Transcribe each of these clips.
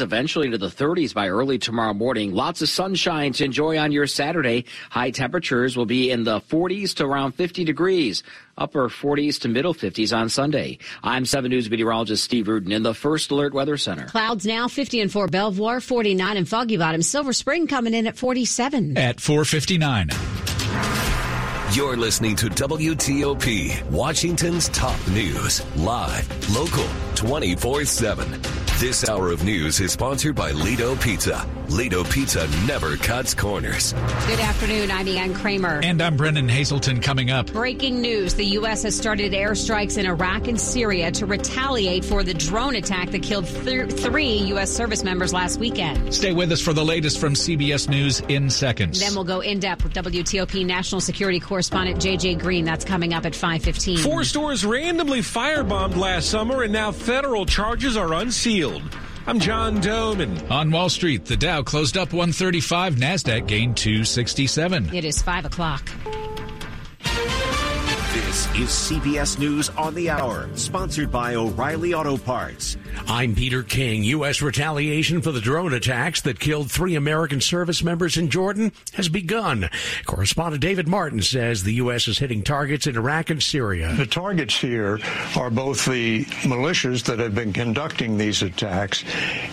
Eventually to the 30s by early tomorrow morning. Lots of sunshine to enjoy on your Saturday. High temperatures will be in the 40s to around 50 degrees. Upper 40s to middle 50s on Sunday. I'm 7 News meteorologist Steve Rudin in the First Alert Weather Center. Clouds now 50 and 4 Belvoir, 49 and Foggy Bottom. Silver Spring coming in at 47. At 4:59. You're listening to WTOP, Washington's top news. Live, local, 24/7. This hour of news is sponsored by Lido Pizza. Lido Pizza never cuts corners. Good afternoon. I'm Ian Kramer. And I'm Brendan Hazelton. Coming up, breaking news. The U.S. has started airstrikes in Iraq and Syria to retaliate for the drone attack that killed three U.S. service members last weekend. Stay with us for the latest from CBS News in seconds. Then we'll go in-depth with WTOP National Security Correspondent J.J. Green. That's coming up at 5:15. Four stores randomly firebombed last summer, and now federal charges are unsealed. I'm John Doman. On Wall Street, the Dow closed up 135, NASDAQ gained 267. It is 5 o'clock. This is CBS News on the Hour, sponsored by O'Reilly Auto Parts. I'm Peter King. U.S. retaliation for the drone attacks that killed three American service members in Jordan has begun. Correspondent David Martin says the U.S. is hitting targets in Iraq and Syria. The targets here are both the militias that have been conducting these attacks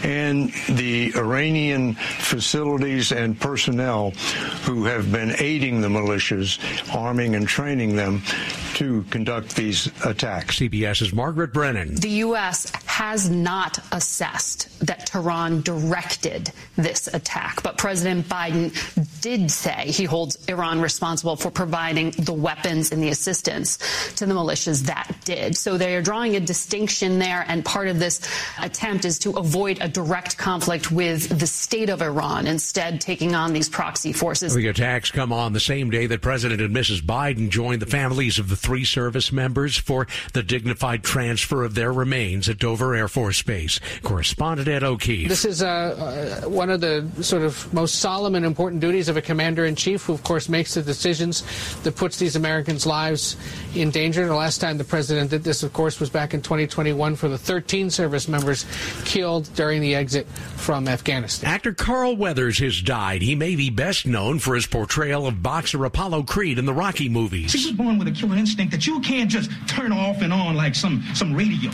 and the Iranian facilities and personnel who have been aiding the militias, arming and training them to conduct these attacks. CBS's Margaret Brennan. The U.S. has not assessed that Tehran directed this attack, but President Biden did say he holds Iran responsible for providing the weapons and the assistance to the militias that did. So they are drawing a distinction there, and part of this attempt is to avoid a direct conflict with the state of Iran, instead taking on these proxy forces. The attacks come on the same day that President and Mrs. Biden joined the families of the three service members for the dignified transfer of their remains at Dover Air Force Base. Correspondent Ed O'Keefe. This is one of the sort of most solemn and important duties of a commander-in-chief, who, of course, makes the decisions that puts these Americans' lives in danger. The last time the president did this, of course, was back in 2021 for the 13 service members killed during the exit from Afghanistan. Actor Carl Weathers has died. He may be best known for his portrayal of boxer Apollo Creed in the Rocky movies. She was born with a killer instinct that you can't just turn off and on like some radio.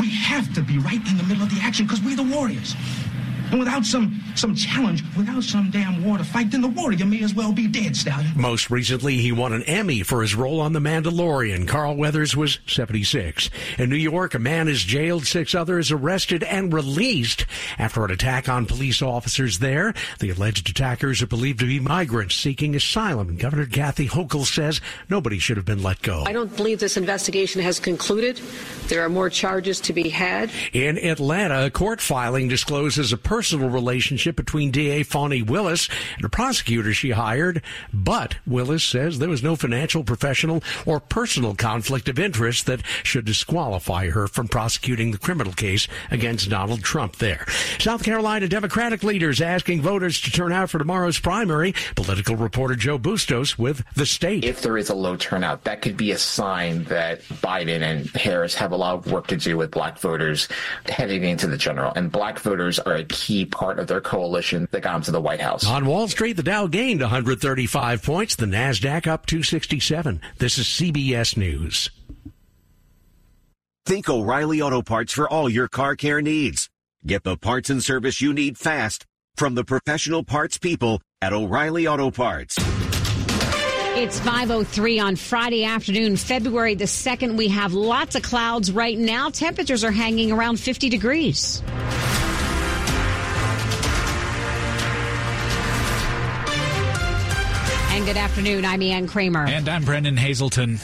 We have to be right in the middle of the action because we're the warriors. And without some challenge, without some damn war to fight, then the warrior may as well be dead, Stallion. Most recently, he won an Emmy for his role on The Mandalorian. Carl Weathers was 76. In New York, a man is jailed, six others arrested and released after an attack on police officers there. The alleged attackers are believed to be migrants seeking asylum. Governor Kathy Hochul says nobody should have been let go. I don't believe this investigation has concluded. There are more charges to be had. In Atlanta, a court filing discloses a personal relationship between DA Fawnie Willis and a prosecutor she hired, but Willis says there was no financial, professional, or personal conflict of interest that should disqualify her from prosecuting the criminal case against Donald Trump there. South Carolina Democratic leaders asking voters to turn out for tomorrow's primary. Political reporter Joe Bustos with The State. If there is a low turnout, that could be a sign that Biden and Harris have a lot of work to do with black voters heading into the general, and black voters are a key part of their coalition that got him to the White House. On Wall Street, the Dow gained 135 points, the NASDAQ up 267. This is CBS News. Think O'Reilly Auto Parts for all your car care needs. Get the parts and service you need fast from the professional parts people at O'Reilly Auto Parts. It's 5:03 on Friday afternoon, February the 2nd. We have lots of clouds right now. Temperatures are hanging around 50 degrees. And good afternoon. I'm Ian Kramer. And I'm Brendan Hazelton.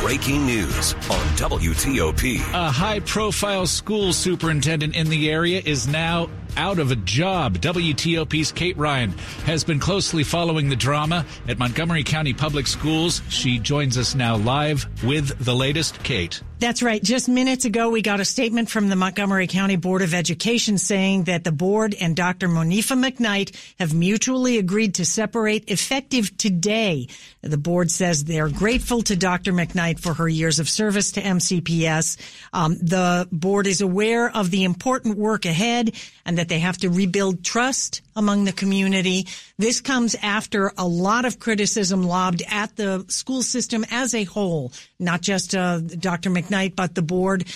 Breaking news on WTOP. A high-profile school superintendent in the area is now out of a job. WTOP's Kate Ryan has been closely following the drama at Montgomery County Public Schools. She joins us now live with the latest. Kate. That's right. Just minutes ago, we got a statement from the Montgomery County Board of Education saying that the board and Dr. Monifa McKnight have mutually agreed to separate effective today. The board says they're grateful to Dr. McKnight for her years of service to MCPS. The board is aware of the important work ahead and that they have to rebuild trust among the community. This comes after a lot of criticism lobbed at the school system as a whole, not just Dr. McKnight, but the board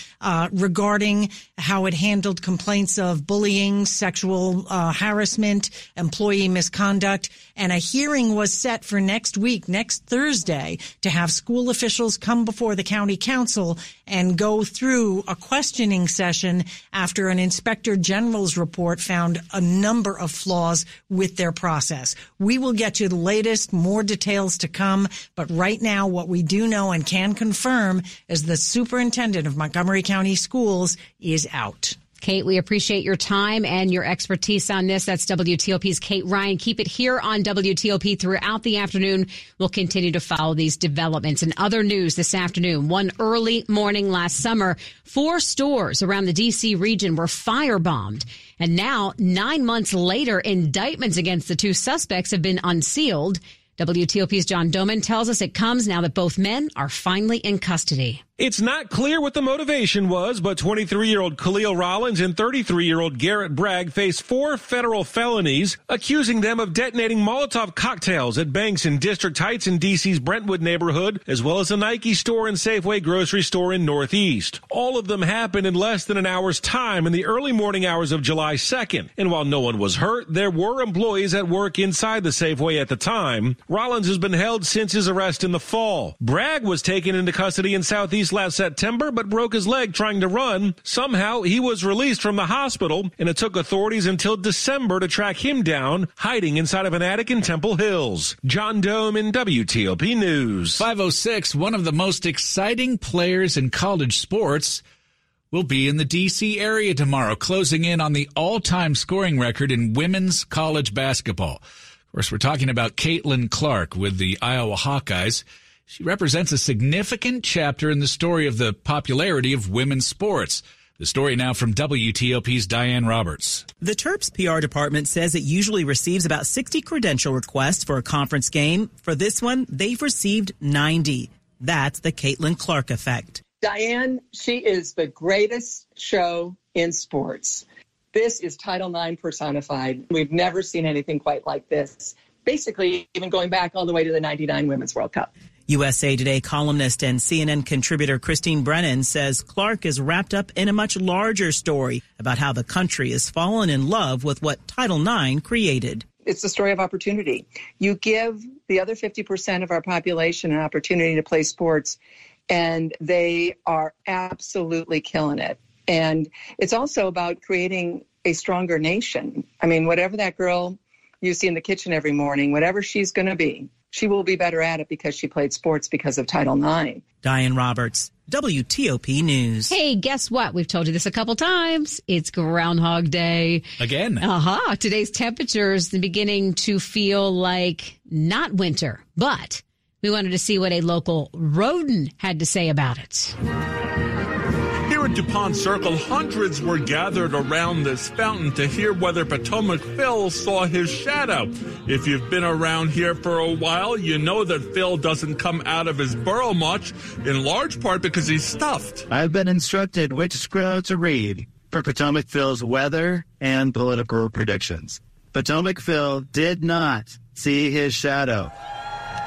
regarding how it handled complaints of bullying, sexual harassment, employee misconduct. And a hearing was set for next week, next Thursday, to have school officials come before the county council and go through a questioning session after an inspector general's report found a number of flaws with their process. We will get you the latest, more details to come. But right now, what we do know and can confirm is the superintendent of Montgomery County Schools is out. Kate, we appreciate your time and your expertise on this. That's WTOP's Kate Ryan. Keep it here on WTOP throughout the afternoon. We'll continue to follow these developments. And other news this afternoon, one early morning last summer, 4 stores around the D.C. region were firebombed. And now, 9 months later, indictments against the 2 suspects have been unsealed. WTOP's John Doman tells us it comes now that both men are finally in custody. It's not clear what the motivation was, but 23-year-old Khalil Rollins and 33-year-old Garrett Bragg face 4 federal felonies, accusing them of detonating Molotov cocktails at banks in District Heights in D.C.'s Brentwood neighborhood, as well as a Nike store and Safeway grocery store in Northeast. All of them happened in less than an hour's time in the early morning hours of July 2nd. And while no one was hurt, there were employees at work inside the Safeway at the time. Rollins has been held since his arrest in the fall. Bragg was taken into custody in Southeast last September, but broke his leg trying to run. Somehow, he was released from the hospital, and it took authorities until December to track him down, hiding inside of an attic in Temple Hills. John Doman, WTOP News. 5:06, one of the most exciting players in college sports will be in the D.C. area tomorrow, closing in on the all-time scoring record in women's college basketball. Of course, we're talking about Caitlin Clark with the Iowa Hawkeyes. She represents a significant chapter in the story of the popularity of women's sports. The story now from WTOP's Diane Roberts. The Terps PR department says it usually receives about 60 credential requests for a conference game. For this one, they've received 90. That's the Caitlin Clark effect. Diane, she is the greatest show in sports. This is Title IX personified. We've never seen anything quite like this. Basically, even going back all the way to the 99 Women's World Cup. USA Today columnist and CNN contributor Christine Brennan says Clark is wrapped up in a much larger story about how the country has fallen in love with what Title IX created. It's the story of opportunity. You give the other 50% of our population an opportunity to play sports, and they are absolutely killing it. And it's also about creating a stronger nation. I mean, whatever that girl you see in the kitchen every morning, whatever she's going to be, she will be better at it because she played sports because of Title IX. Diane Roberts, WTOP News. Hey, guess what? We've told you this a couple times. It's Groundhog Day. Again. Today's temperatures are beginning to feel like not winter, but we wanted to see what a local rodent had to say about it. Here at DuPont Circle, hundreds were gathered around this fountain to hear whether Potomac Phil saw his shadow. If you've been around here for a while, you know that Phil doesn't come out of his burrow much, in large part because he's stuffed. I've been instructed which scroll to read for Potomac Phil's weather and political predictions. Potomac Phil did not see his shadow.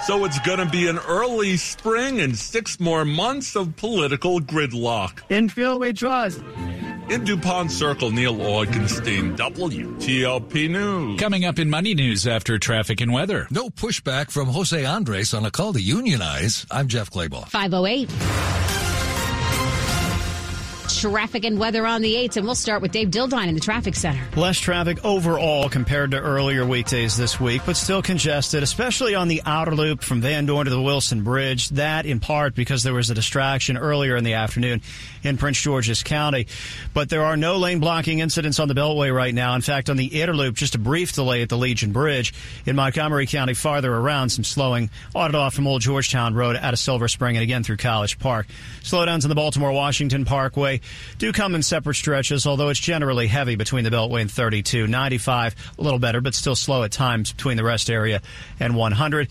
So it's going to be an early spring and 6 more months of political gridlock. In Phil we trust. In DuPont Circle, Neil Augenstein, WTOP News. Coming up in Money News after traffic and weather. No pushback from Jose Andres on a call to unionize. I'm Jeff Claybaugh. 5:08. traffic and weather on the 8s, and we'll start with Dave Dildine in the traffic center. Less traffic overall compared to earlier weekdays this week, but still congested, especially on the outer loop from Van Dorn to the Wilson Bridge. That in part because there was a distraction earlier in the afternoon in Prince George's County. But there are no lane blocking incidents on the Beltway right now. In fact, on the inner loop, just a brief delay at the Legion Bridge. In Montgomery County, farther around, some slowing on and off from Old Georgetown Road out of Silver Spring and again through College Park. Slowdowns on the Baltimore-Washington Parkway do come in separate stretches, although it's generally heavy between the Beltway and 32. 95, a little better, but still slow at times between the rest area and 100.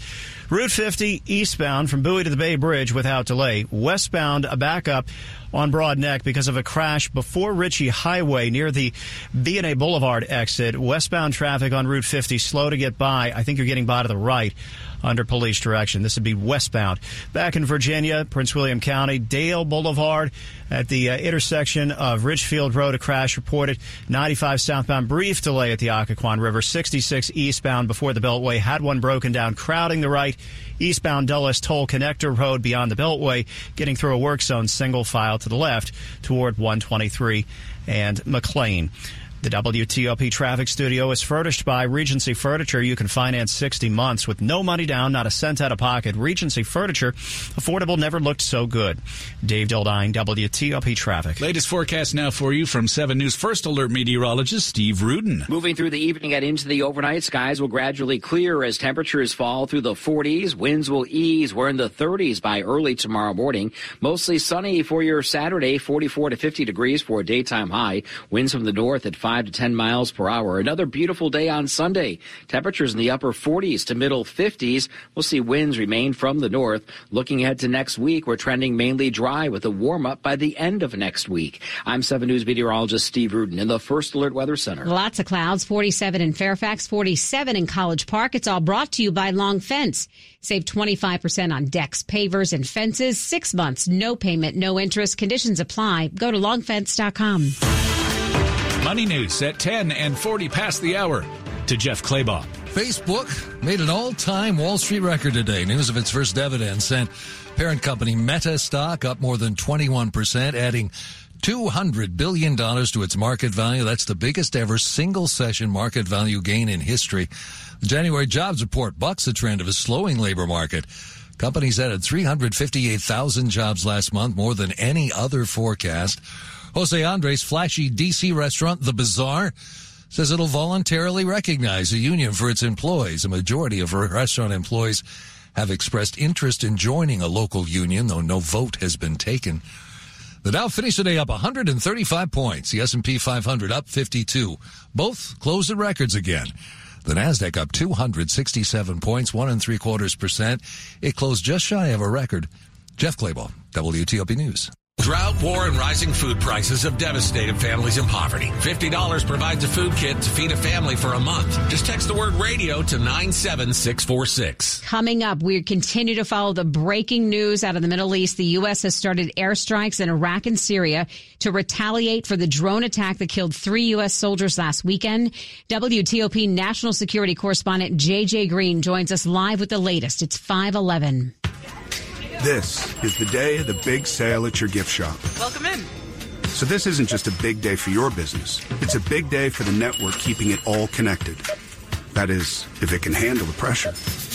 Route 50 eastbound from Bowie to the Bay Bridge without delay. Westbound, a backup on Broad Neck because of a crash before Ritchie Highway near the B&A Boulevard exit. Westbound traffic on Route 50 slow to get by. I think you're getting by to the right under police direction. This would be westbound. Back in Virginia, Prince William County, Dale Boulevard at the intersection of Ridgefield Road, a crash reported. 95 southbound, brief delay at the Occoquan River. 66 eastbound before the Beltway, had one broken down, crowding the right. Eastbound Dulles Toll Connector Road beyond the Beltway, getting through a work zone, single file to the left toward 123 and McLean. The WTOP Traffic Studio is furnished by Regency Furniture. You can finance 60 months with no money down, not a cent out of pocket. Regency Furniture, affordable, never looked so good. Dave Dildine, WTOP Traffic. Latest forecast now for you from 7 News First Alert meteorologist Steve Rudin. Moving through the evening and into the overnight, skies will gradually clear as temperatures fall through the 40s. Winds will ease. We're in the 30s by early tomorrow morning. Mostly sunny for your Saturday, 44 to 50 degrees for a daytime high. Winds from the north at 5 to 10 miles per hour. Another beautiful day on Sunday. Temperatures in the upper 40s to middle 50s. We'll see winds remain from the north. Looking ahead to next week, we're trending mainly dry with a warm-up by the end of next week. I'm 7 News meteorologist Steve Rudin in the First Alert Weather Center. Lots of clouds, 47 in Fairfax, 47 in College Park. It's all brought to you by Long Fence. Save 25% on decks, pavers, and fences. 6 months, no payment, no interest. Conditions apply. Go to longfence.com. Money News at 10 and 40 past the hour to Jeff Claybaugh. Facebook made an all-time Wall Street record today. News of its first dividend sent parent company Meta stock up more than 21%, adding $200 billion to its market value. That's the biggest ever single-session market value gain in history. The January jobs report bucks the trend of a slowing labor market. Companies added 358,000 jobs last month, more than any other forecast. Jose Andres' flashy D.C. restaurant, The Bazaar, says it'll voluntarily recognize a union for its employees. A majority of restaurant employees have expressed interest in joining a local union, though no vote has been taken. The Dow finished today up 135 points. The S&P 500 up 52. Both closed at records again. The Nasdaq up 267 points, 1.75%. It closed just shy of a record. Jeff Claybaugh, WTOP News. Drought, war, and rising food prices have devastated families in poverty. $50 provides a food kit to feed a family for a month. Just text the word radio to 97646. Coming up, we continue to follow the breaking news out of the Middle East. The U.S. has started airstrikes in Iraq and Syria to retaliate for the drone attack that killed 3 U.S. soldiers last weekend. WTOP National Security Correspondent J.J. Green joins us live with the latest. It's 5:11. This is the day of the big sale at your gift shop. Welcome in. So this isn't just a big day for your business. It's a big day for the network keeping it all connected. That is, if it can handle the pressure.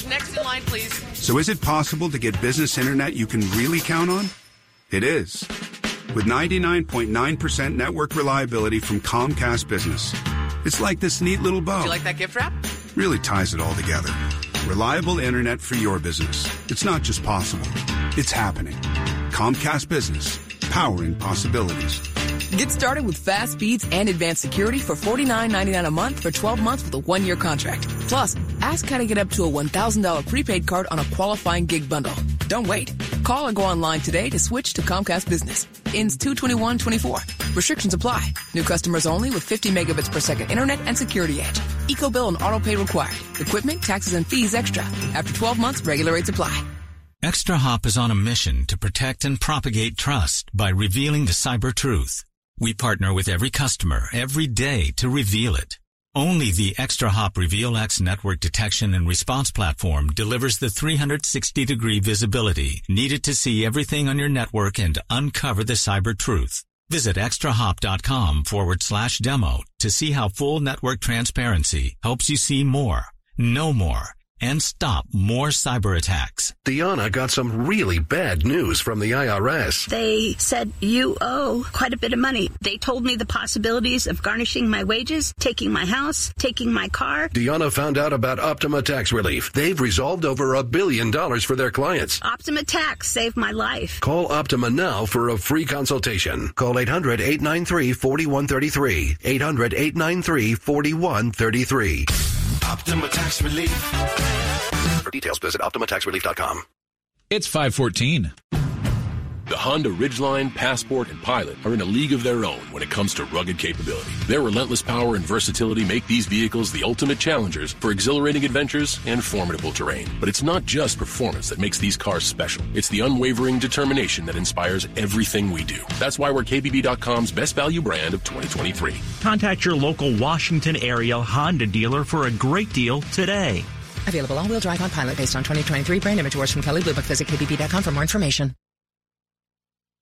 Next in line, please. So is it possible to get business internet you can really count on? It is. With 99.9% network reliability from Comcast Business. It's like this neat little bow. Do you like that gift wrap? Really ties it all together. Reliable internet for your business. It's not just possible. It's happening. Comcast Business. Powering possibilities. Get started with fast speeds and advanced security for $49.99 a month for 12 months with a 1-year contract. Plus, ask how to get up to a $1,000 prepaid card on a qualifying gig bundle. Don't wait. Call or go online today to switch to Comcast Business. Ends 2/21/24. Restrictions apply. New customers only with 50 megabits per second internet and security edge. Eco bill and auto pay required. Equipment, taxes, and fees extra. After 12 months, regular rates apply. ExtraHop is on a mission to protect and propagate trust by revealing the cyber truth. We partner with every customer every day to reveal it. Only the ExtraHop RevealX network detection and response platform delivers the 360-degree visibility needed to see everything on your network and uncover the cyber truth. Visit extrahop.com/demo to see how full network transparency helps you see more, know more, and stop more cyber attacks. Diana got some really bad news from the IRS. They said, you owe quite a bit of money. They told me the possibilities of garnishing my wages, taking my house, taking my car. Diana found out about Optima Tax Relief. They've resolved over $1 billion for their clients. Optima Tax saved my life. Call Optima now for a free consultation. Call 800-893-4133. 800-893-4133. Optima Tax Relief. For details, visit OptimaTaxRelief.com. It's 5:14. The Honda Ridgeline, Passport, and Pilot are in a league of their own when it comes to rugged capability. Their relentless power and versatility make these vehicles the ultimate challengers for exhilarating adventures and formidable terrain. But it's not just performance that makes these cars special. It's the unwavering determination that inspires everything we do. That's why we're KBB.com's best value brand of 2023. Contact your local Washington area Honda dealer for a great deal today. Available all-wheel drive on Pilot based on 2023 brand image awards from Kelley Blue Book. Visit KBB.com for more information.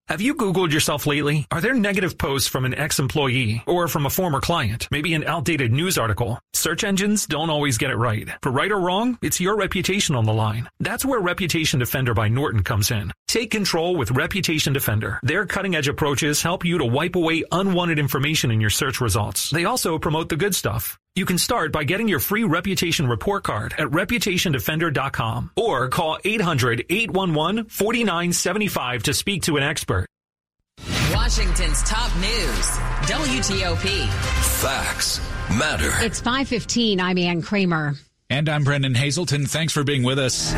Have you Googled yourself lately? Are there negative posts from an ex-employee or from a former client? Maybe an outdated news article? Search engines don't always get it right. For right or wrong, it's your reputation on the line. That's where Reputation Defender by Norton comes in. Take control with Reputation Defender. Their cutting-edge approaches help you to wipe away unwanted information in your search results. They also promote the good stuff. You can start by getting your free reputation report card at reputationdefender.com or call 800-811-4975 to speak to an expert. Washington's top news, WTOP. Facts matter. It's 5:15. I'm Ian Kramer. And I'm Brendan Hazelton. Thanks for being with us.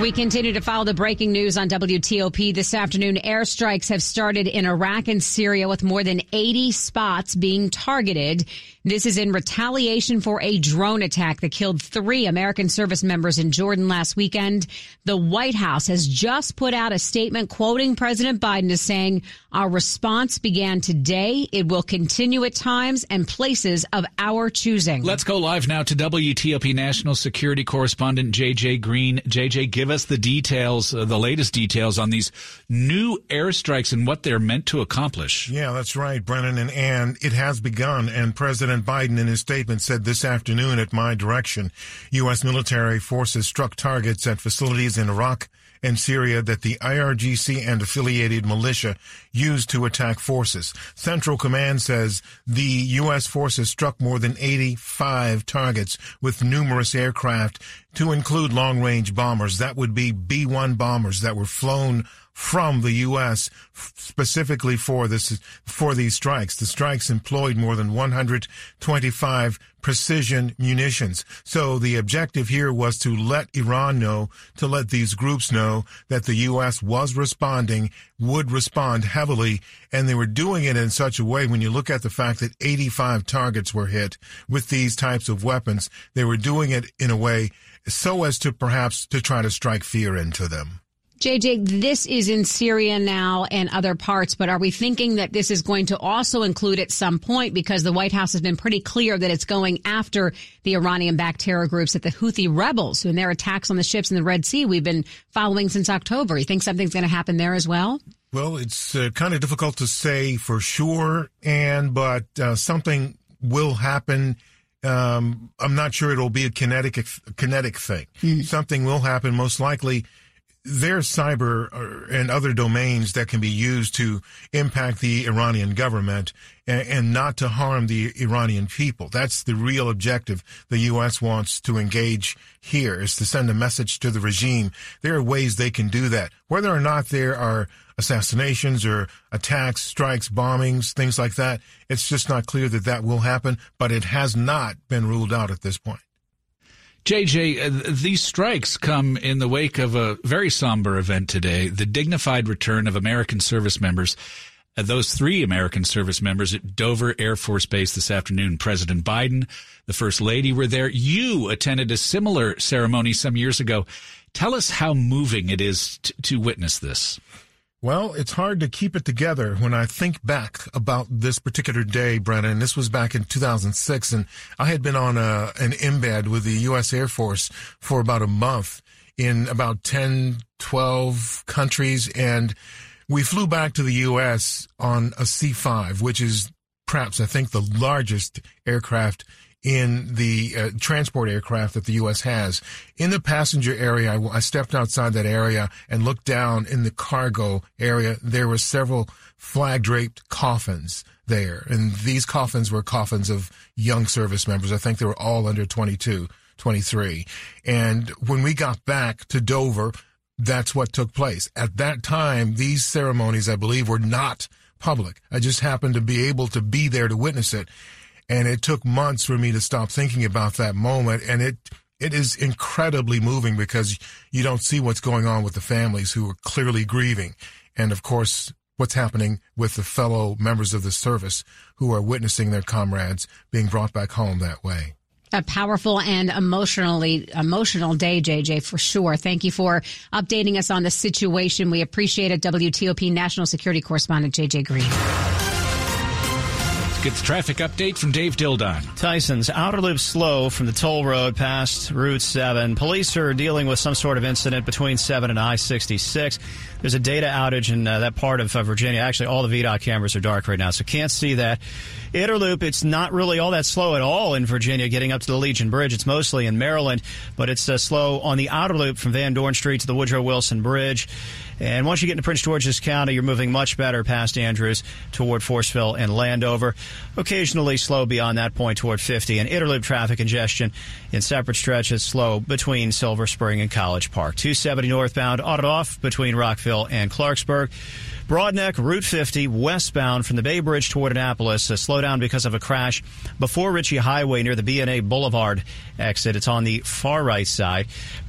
We continue to follow the breaking news on WTOP this afternoon. Airstrikes have started in Iraq and Syria with more than 80 spots being targeted. This is in retaliation for a drone attack that killed 3 American service members in Jordan last weekend. The White House has just put out a statement quoting President Biden as saying, "Our response began today. It will continue at times and places of our choosing." Let's go live now to WTOP national security correspondent J.J. Green. J.J., give us the details, the latest details on these new airstrikes and what they're meant to accomplish. Yeah, that's right, Brennan. And it has begun. And President Biden in his statement said this afternoon, at my direction, U.S. military forces struck targets at facilities in Iraq and Syria that the IRGC and affiliated militia used to attack forces. Central Command says the U.S. forces struck more than 85 targets with numerous aircraft, to include long-range bombers. That would be B-1 bombers that were flown from the U.S. specifically for these strikes. The strikes employed more than 125 precision munitions. So the objective here was to let Iran know, to let these groups know that the U.S. was responding, would respond heavily, and they were doing it in such a way, when you look at the fact that 85 targets were hit with these types of weapons, they were doing it in a way so as to perhaps to try to strike fear into them. JJ, this is in Syria now and other parts, but are we thinking that this is going to also include at some point, because the White House has been pretty clear that it's going after the Iranian-backed terror groups, that the Houthi rebels who in their attacks on the ships in the Red Sea we've been following since October. You think something's going to happen there as well? Well, it's kind of difficult to say for sure, but something will happen. I'm not sure it'll be a kinetic thing. Something will happen, most likely. There are cyber and other domains that can be used to impact the Iranian government and not to harm the Iranian people. That's the real objective the U.S. wants to engage here, is to send a message to the regime. There are ways they can do that. Whether or not there are assassinations or attacks, strikes, bombings, things like that, it's just not clear that that will happen, but it has not been ruled out at this point. JJ, these strikes come in the wake of a very somber event today, the dignified return of American service members, those 3 American service members at Dover Air Force Base this afternoon. President Biden, the First Lady were there. You attended a similar ceremony some years ago. Tell us how moving it is to witness this. Well, it's hard to keep it together when I think back about this particular day, Brennan. This was back in 2006, and I had been on an embed with the U.S. Air Force for about a month in about 10, 12 countries, and We flew back to the U.S. on a C-5, which is perhaps, I think, the largest aircraft in the transport aircraft that the U.S. has. In the passenger area, I stepped outside that area and looked down in the cargo area. There were several flag-draped coffins there, and these coffins were coffins of young service members. I think they were all under 22, 23. And when we got back to Dover, that's what took place. At that time, these ceremonies, I believe, were not public. I just happened to be able to be there to witness it. And it took months for me to stop thinking about that moment. And it is incredibly moving because you don't see what's going on with the families who are clearly grieving. And, of course, what's happening with the fellow members of the service who are witnessing their comrades being brought back home that way. A powerful and emotional day, JJ, for sure. Thank you for updating us on the situation. We appreciate it. WTOP National Security Correspondent J.J. Green. Let's get the traffic update from Dave Dildine. Tyson's outer loop slow from the toll road past Route 7. Police are dealing with some sort of incident between 7 and I-66. There's a data outage in that part of Virginia. Actually, all the VDOT cameras are dark right now, so can't see that. Interloop, it's not really all that slow at all in Virginia getting up to the Legion Bridge. It's mostly in Maryland, but it's slow on the outer loop from Van Dorn Street to the Woodrow Wilson Bridge. And once you get into Prince George's County, you're moving much better past Andrews toward Forestville and Landover. Occasionally slow beyond that point toward 50. And interloop traffic congestion in separate stretches slow between Silver Spring and College Park. 270 northbound, on off between Rockville and Clarksburg. Broadneck, Route 50, westbound from the Bay Bridge toward Annapolis. A slowdown because of a crash before Ritchie Highway near the B&A Boulevard exit. It's on the far right side.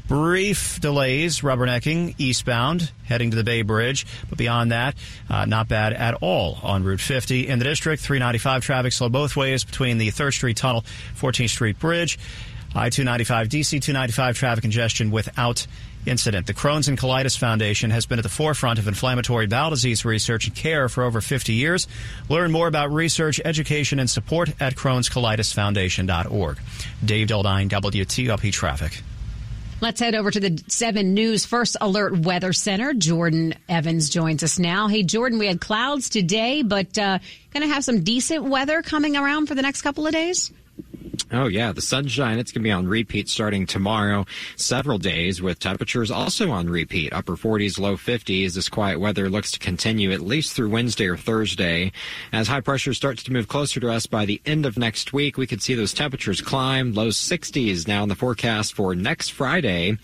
Brief delays, rubbernecking eastbound, heading to the Bay Bridge. But beyond that, not bad at all on Route 50. In the district, 395 traffic slow both ways between the 3rd Street Tunnel, 14th Street Bridge. I-295, DC-295 traffic congestion without incident. The Crohn's and Colitis Foundation has been at the forefront of inflammatory bowel disease research and care for over 50 years. Learn more about research, education, and support at crohnscolitisfoundation.org. Dave Dildine, WTOP Traffic. Let's head over to the 7 News First Alert Weather Center. Jordan Evans joins us now. Hey, Jordan, we had clouds today, but going to have some decent weather coming around for the next couple of days? Oh, yeah. The sunshine, it's going to be on repeat starting tomorrow. Several days with temperatures also on repeat. Upper 40s, low 50s. This quiet weather looks to continue at least through Wednesday or Thursday. As high pressure starts to move closer to us by the end of next week, we could see those temperatures climb. Low 60s now in the forecast for next Friday.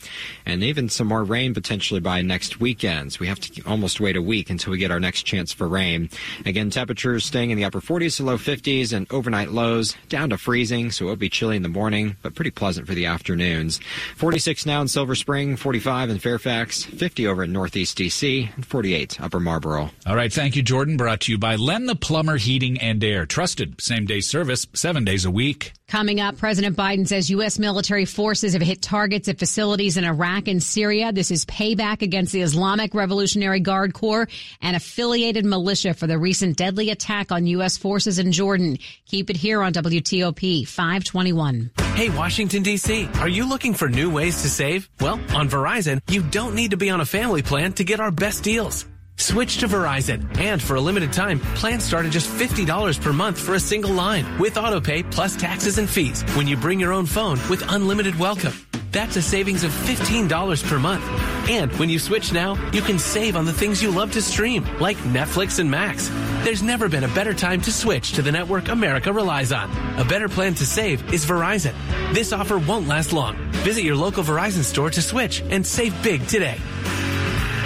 And even some more rain potentially by next weekend. So we have to almost wait a week until we get our next chance for rain. Again, temperatures staying in the upper 40s to low 50s and overnight lows down to freezing. So it'll be chilly in the morning, but pretty pleasant for the afternoons. 46 now in Silver Spring, 45 in Fairfax, 50 over in Northeast D.C., and 48 Upper Marlboro. All right, thank you, Jordan. Brought to you by Len the Plumber Heating and Air. Trusted same-day service, 7 days a week. Coming up, President Biden says U.S. military forces have hit targets at facilities in Iraq and Syria. This is payback against the Islamic Revolutionary Guard Corps and affiliated militia for the recent deadly attack on U.S. forces in Jordan. Keep it here on WTOP 521. Hey, Washington, D.C., are you looking for new ways to save? Well, on Verizon, you don't need to be on a family plan to get our best deals. Switch to Verizon, and for a limited time, plans start at just $50 per month for a single line with autopay plus taxes and fees when you bring your own phone with unlimited welcome. That's a savings of $15 per month. And when you switch now, you can save on the things you love to stream, like Netflix and Max. There's never been a better time to switch to the network America relies on. A better plan to save is Verizon. This offer won't last long. Visit your local Verizon store to switch and save big today.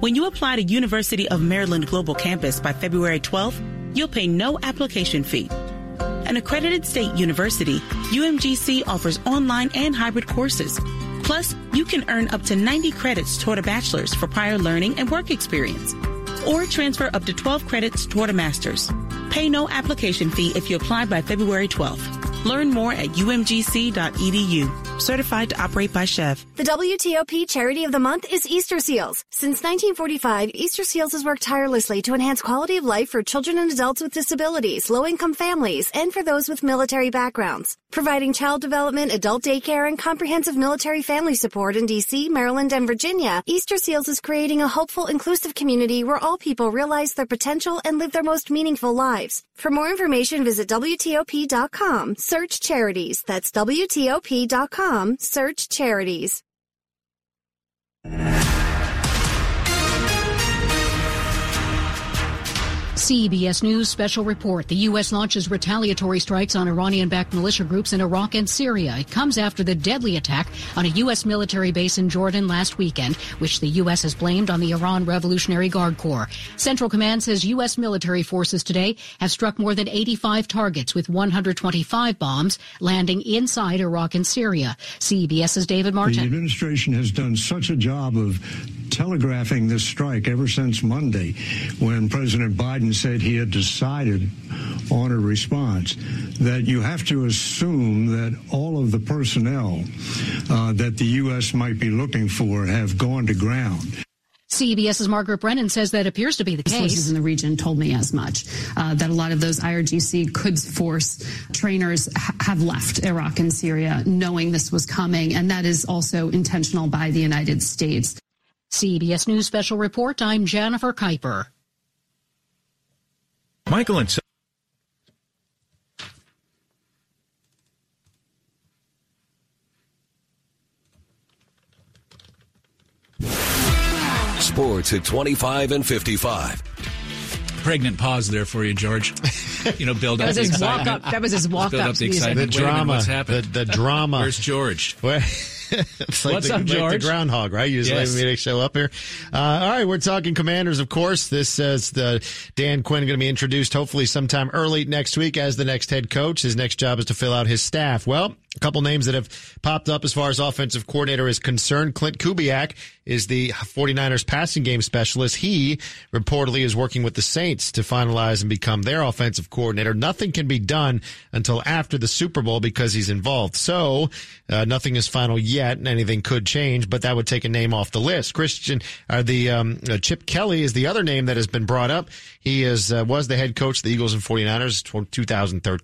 When you apply to University of Maryland Global Campus by February 12th, you'll pay no application fee. An accredited state university, UMGC offers online and hybrid courses. Plus, you can earn up to 90 credits toward a bachelor's for prior learning and work experience, or transfer up to 12 credits toward a master's. Pay no application fee if you apply by February 12th. Learn more at umgc.edu. Certified to operate by Chev. The WTOP Charity of the Month is Easter Seals. Since 1945, Easter Seals has worked tirelessly to enhance quality of life for children and adults with disabilities, low-income families, and for those with military backgrounds. Providing child development, adult daycare, and comprehensive military family support in D.C., Maryland, and Virginia, Easter Seals is creating a hopeful, inclusive community where all people realize their potential and live their most meaningful lives. For more information, visit WTOP.com. Search charities. That's WTOP.com. Search charities. CBS News special report. The U.S. launches retaliatory strikes on Iranian-backed militia groups in Iraq and Syria. It comes after the deadly attack on a U.S. military base in Jordan last weekend, which the U.S. has blamed on the Iran Revolutionary Guard Corps. Central Command says U.S. military forces today have struck more than 85 targets with 125 bombs landing inside Iraq and Syria. CBS's David Martin. The administration has done such a job of telegraphing this strike ever since Monday when President Biden said he had decided on a response, that you have to assume that all of the personnel that the U.S. might be looking for have gone to ground. CBS's Margaret Brennan says that appears to be the case. Sources in the region told me as much, that a lot of those IRGC could force trainers have left Iraq and Syria knowing this was coming, and that is also intentional by the United States. CBS News Special Report, I'm Jennifer Kuiper. Michael and Sports at 25 and 55. Pregnant pause there for you, George. You know, build up the excitement. That was his walk-up. Build up the excitement. The drama. What's happened? The drama. Where's George? Where? It's like what's up, George? Like the groundhog, right? You just leave me to show up here. All right, we're talking Commanders, of course. This says Dan Quinn going to be introduced hopefully sometime early next week as the next head coach. His next job is to fill out his staff. Well, a couple names that have popped up as far as offensive coordinator is concerned. Clint Kubiak is the 49ers passing game specialist. He reportedly is working with the Saints to finalize and become their offensive coordinator. Nothing can be done until after the Super Bowl because he's involved. So nothing is final yet, and anything could change, but that would take a name off the list. Chip Kelly is the other name that has been brought up. He was the head coach of the Eagles and 49ers 2013.